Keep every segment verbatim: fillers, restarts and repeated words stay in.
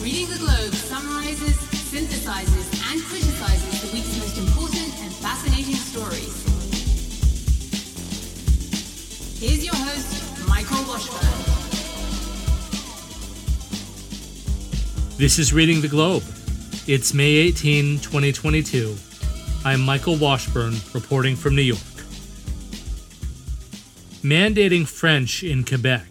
Reading the Globe summarizes, synthesizes, and criticizes the week's most important and fascinating stories. Here's your host, Michael Washburn. This is Reading the Globe. It's May eighteenth, twenty twenty-two. I'm Michael Washburn, reporting from New York. Mandating French in Quebec.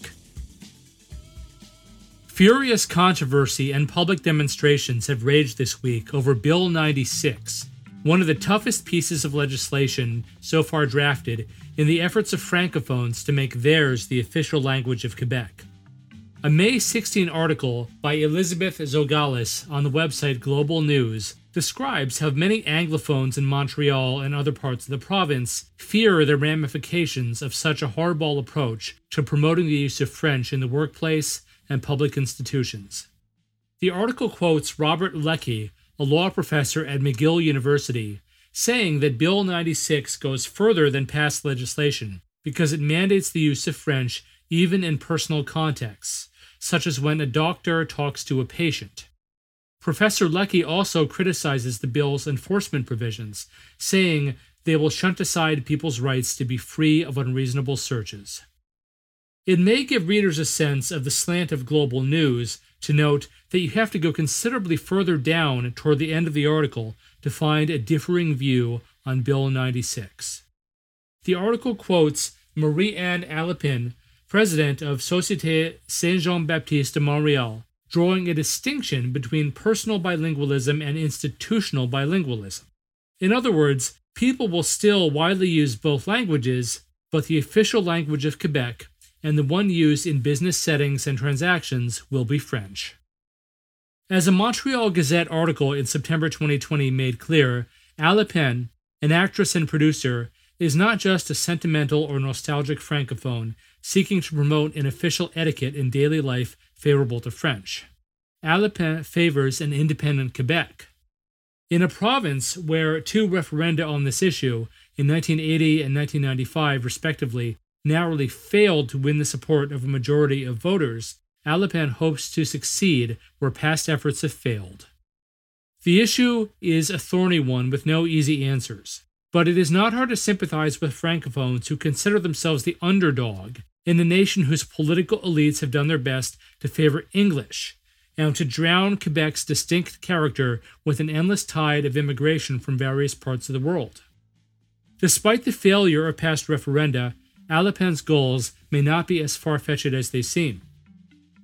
Furious controversy and public demonstrations have raged this week over Bill ninety-six, one of the toughest pieces of legislation so far drafted in the efforts of Francophones to make theirs the official language of Quebec. A May sixteenth article by Elizabeth Zogales on the website Global News describes how many Anglophones in Montreal and other parts of the province fear the ramifications of such a hardball approach to promoting the use of French in the workplace and public institutions. The article quotes Robert Leckey, a law professor at McGill University, saying that Bill ninety-six goes further than past legislation because it mandates the use of French even in personal contexts, such as when a doctor talks to a patient. Professor Leckey also criticizes the bill's enforcement provisions, saying they will shunt aside people's rights to be free of unreasonable searches. It may give readers a sense of the slant of Global News to note that you have to go considerably further down toward the end of the article to find a differing view on Bill ninety-six. The article quotes Marie-Anne Alepin, president of Société Saint-Jean-Baptiste de Montréal, drawing a distinction between personal bilingualism and institutional bilingualism. In other words, people will still widely use both languages, but the official language of Quebec and the one used in business settings and transactions will be French. As a Montreal Gazette article in September twenty twenty made clear, Alepin, an actress and producer, is not just a sentimental or nostalgic Francophone seeking to promote an official etiquette in daily life favorable to French. Alepin favors an independent Quebec. In a province where two referenda on this issue, in nineteen eighty and nineteen ninety-five respectively, narrowly failed to win the support of a majority of voters, Alepin hopes to succeed where past efforts have failed. The issue is a thorny one with no easy answers, but it is not hard to sympathize with Francophones who consider themselves the underdog in a nation whose political elites have done their best to favor English, and to drown Quebec's distinct character with an endless tide of immigration from various parts of the world. Despite the failure of past referenda, Alepin's goals may not be as far-fetched as they seem.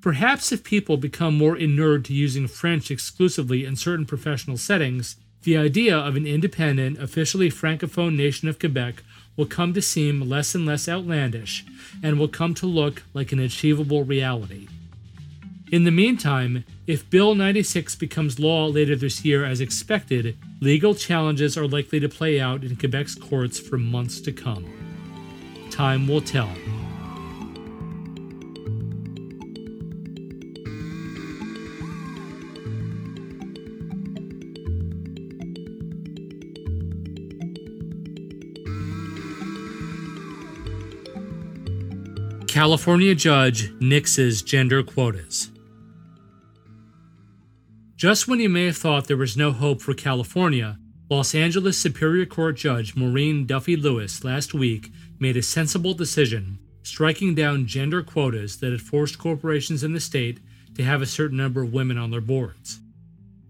Perhaps if people become more inured to using French exclusively in certain professional settings, the idea of an independent, officially Francophone nation of Quebec will come to seem less and less outlandish, and will come to look like an achievable reality. In the meantime, if Bill ninety-six becomes law later this year as expected, legal challenges are likely to play out in Quebec's courts for months to come. Time will tell. California judge nixes gender quotas. Just when you may have thought there was no hope for California, Los Angeles Superior Court Judge Maureen Duffy Lewis last week made a sensible decision, striking down gender quotas that had forced corporations in the state to have a certain number of women on their boards.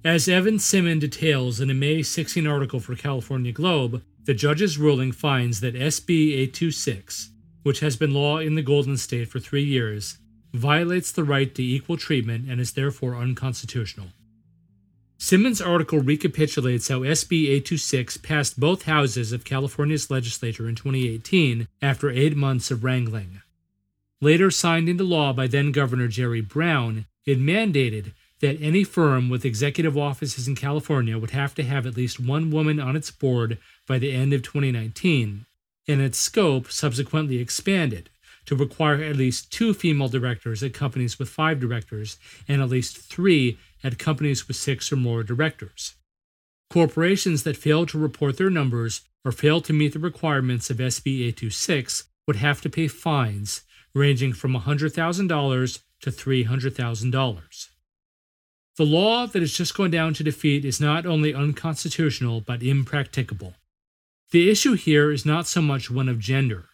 As Evan Symon details in a May sixteenth article for California Globe, the judge's ruling finds that S B eight twenty-six, which has been law in the Golden State for three years, violates the right to equal treatment and is therefore unconstitutional. Simon's article recapitulates how S B eight twenty-six passed both houses of California's legislature in twenty eighteen after eight months of wrangling. Later signed into law by then-Governor Jerry Brown, it mandated that any firm with executive offices in California would have to have at least one woman on its board by the end of twenty nineteen, and its scope subsequently expanded to require at least two female directors at companies with five directors and at least three at companies with six or more directors. Corporations that fail to report their numbers or fail to meet the requirements of S B eight twenty-six would have to pay fines ranging from one hundred thousand dollars to three hundred thousand dollars. The law that has just gone down to defeat is not only unconstitutional, but impracticable. The issue here is not so much one of gender.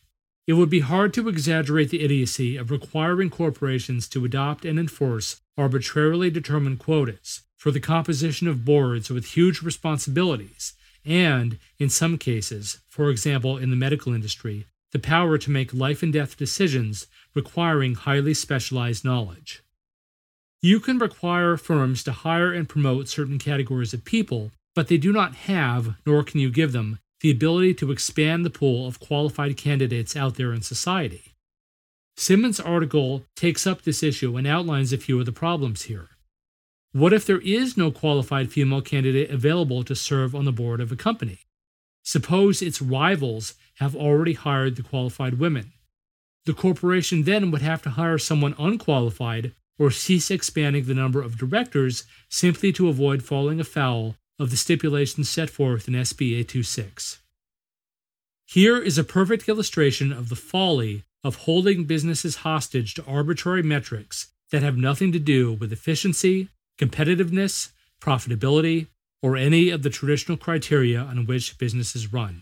It would be hard to exaggerate the idiocy of requiring corporations to adopt and enforce arbitrarily determined quotas for the composition of boards with huge responsibilities and, in some cases, for example in the medical industry, the power to make life and death decisions requiring highly specialized knowledge. You can require firms to hire and promote certain categories of people, but they do not have, nor can you give them, the ability to expand the pool of qualified candidates out there in society. Simon's article takes up this issue and outlines a few of the problems here. What if there is no qualified female candidate available to serve on the board of a company? Suppose its rivals have already hired the qualified women. The corporation then would have to hire someone unqualified or cease expanding the number of directors simply to avoid falling afoul of the stipulations set forth in S B eight twenty-six. Here is a perfect illustration of the folly of holding businesses hostage to arbitrary metrics that have nothing to do with efficiency, competitiveness, profitability, or any of the traditional criteria on which businesses run.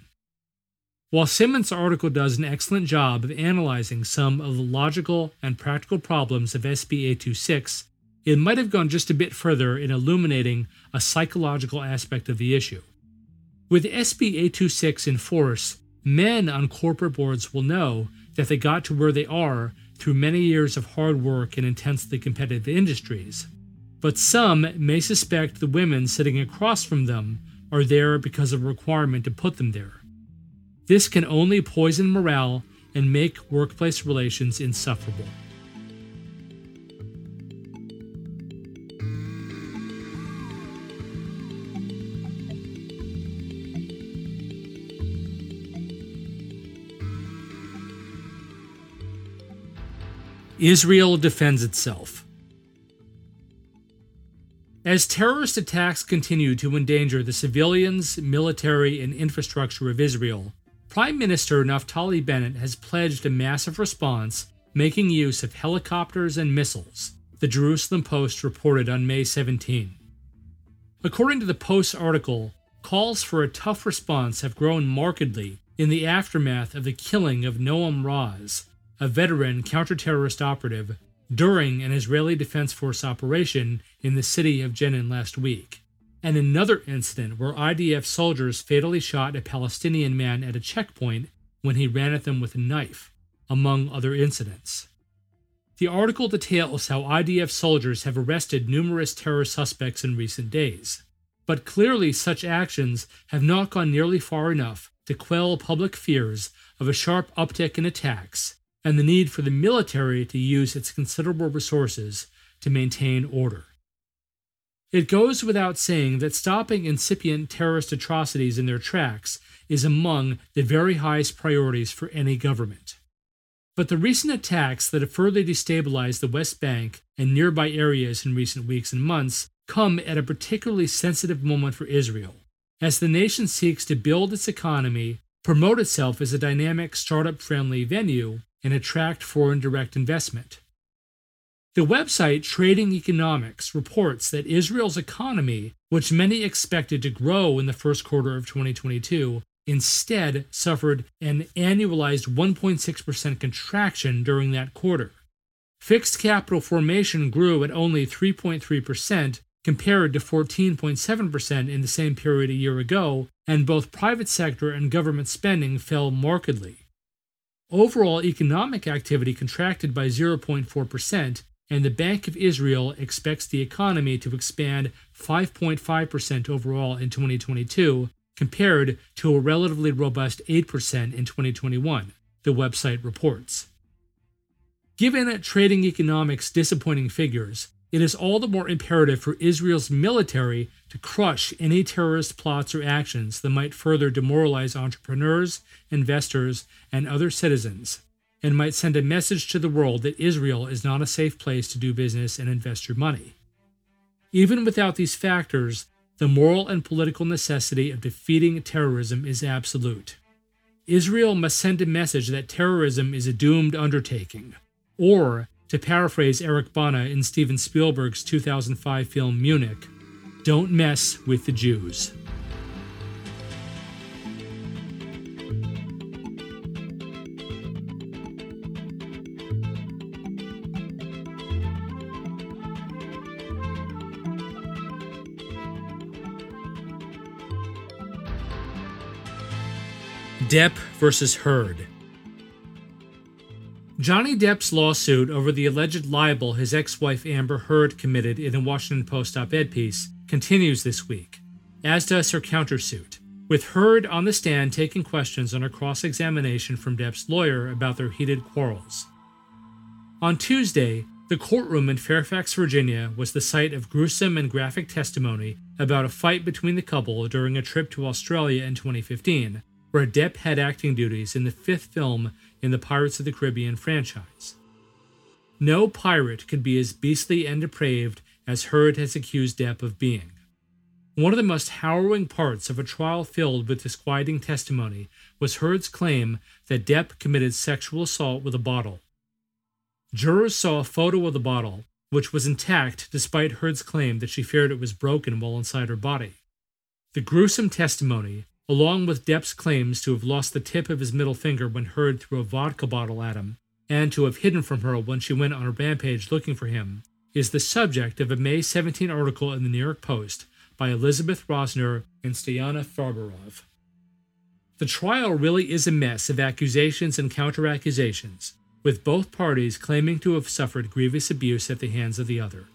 While Simon's article does an excellent job of analyzing some of the logical and practical problems of S B eight twenty-six, it might have gone just a bit further in illuminating a psychological aspect of the issue. With S B eight twenty-six in force, men on corporate boards will know that they got to where they are through many years of hard work in intensely competitive industries, but some may suspect the women sitting across from them are there because of a requirement to put them there. This can only poison morale and make workplace relations insufferable. Israel defends itself. As terrorist attacks continue to endanger the civilians, military, and infrastructure of Israel, Prime Minister Naftali Bennett has pledged a massive response, making use of helicopters and missiles, the Jerusalem Post reported on May seventeenth. According to the Post's article, calls for a tough response have grown markedly in the aftermath of the killing of Noam Raz, a veteran counter-terrorist operative, during an Israeli Defense Force operation in the city of Jenin last week, and another incident where I D F soldiers fatally shot a Palestinian man at a checkpoint when he ran at them with a knife, among other incidents. The article details how I D F soldiers have arrested numerous terror suspects in recent days, but clearly such actions have not gone nearly far enough to quell public fears of a sharp uptick in attacks and the need for the military to use its considerable resources to maintain order. It goes without saying that stopping incipient terrorist atrocities in their tracks is among the very highest priorities for any government. But the recent attacks that have further destabilized the West Bank and nearby areas in recent weeks and months come at a particularly sensitive moment for Israel, as the nation seeks to build its economy, promote itself as a dynamic, startup-friendly venue, and attract foreign direct investment. The website Trading Economics reports that Israel's economy, which many expected to grow in the first quarter of twenty twenty-two, instead suffered an annualized one point six percent contraction during that quarter. Fixed capital formation grew at only three point three percent compared to fourteen point seven percent in the same period a year ago, and both private sector and government spending fell markedly. Overall economic activity contracted by zero point four percent, and the Bank of Israel expects the economy to expand five point five percent overall in twenty twenty-two, compared to a relatively robust eight percent in twenty twenty-one, the website reports. Given Trading Economics' disappointing figures, it is all the more imperative for Israel's military to crush any terrorist plots or actions that might further demoralize entrepreneurs, investors, and other citizens, and might send a message to the world that Israel is not a safe place to do business and invest your money. Even without these factors, the moral and political necessity of defeating terrorism is absolute. Israel must send a message that terrorism is a doomed undertaking, or To paraphrase Eric Bana in Steven Spielberg's two thousand five film Munich, don't mess with the Jews. Depp versus Heard. Johnny Depp's lawsuit over the alleged libel his ex-wife Amber Heard committed in a Washington Post op-ed piece continues this week, as does her countersuit, with Heard on the stand taking questions on her cross-examination from Depp's lawyer about their heated quarrels. On Tuesday, the courtroom in Fairfax, Virginia was the site of gruesome and graphic testimony about a fight between the couple during a trip to Australia in twenty fifteen, where Depp had acting duties in the fifth film in the Pirates of the Caribbean franchise. No pirate could be as beastly and depraved as Heard has accused Depp of being. One of the most harrowing parts of a trial filled with disquieting testimony was Heard's claim that Depp committed sexual assault with a bottle. Jurors saw a photo of the bottle, which was intact despite Heard's claim that she feared it was broken while inside her body. The gruesome testimony, along with Depp's claims to have lost the tip of his middle finger when Heard threw a vodka bottle at him, and to have hidden from her when she went on a rampage looking for him, is the subject of a May seventeenth article in the New York Post by Elizabeth Rosner and Steyana Farberov. The trial really is a mess of accusations and counter-accusations, with both parties claiming to have suffered grievous abuse at the hands of the other.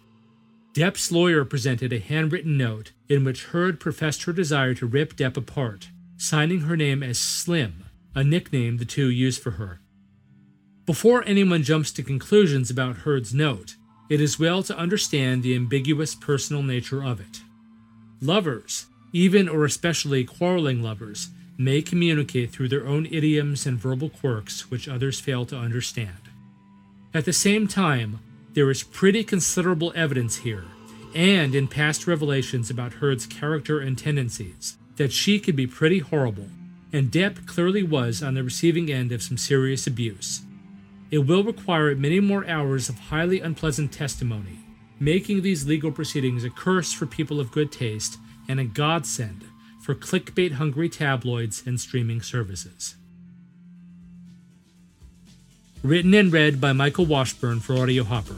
Depp's lawyer presented a handwritten note in which Heard professed her desire to rip Depp apart, signing her name as Slim, a nickname the two used for her. Before anyone jumps to conclusions about Heard's note, it is well to understand the ambiguous personal nature of it. Lovers, even or especially quarreling lovers, may communicate through their own idioms and verbal quirks which others fail to understand. At the same time, there is pretty considerable evidence here, and in past revelations about Heard's character and tendencies, that she could be pretty horrible, and Depp clearly was on the receiving end of some serious abuse. It will require many more hours of highly unpleasant testimony, making these legal proceedings a curse for people of good taste and a godsend for clickbait-hungry tabloids and streaming services. Written and read by Michael Washburn for Audio Hopper.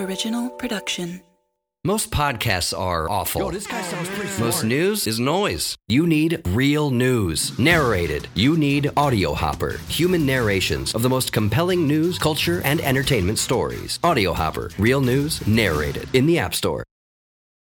Original production. Most podcasts are awful. Yo, this guy sounds pretty smart. Most news is noise. You need real news. Narrated. You need Audio Hopper. Human narrations of the most compelling news, culture, and entertainment stories. Audio Hopper. Real news. Narrated. In the App Store.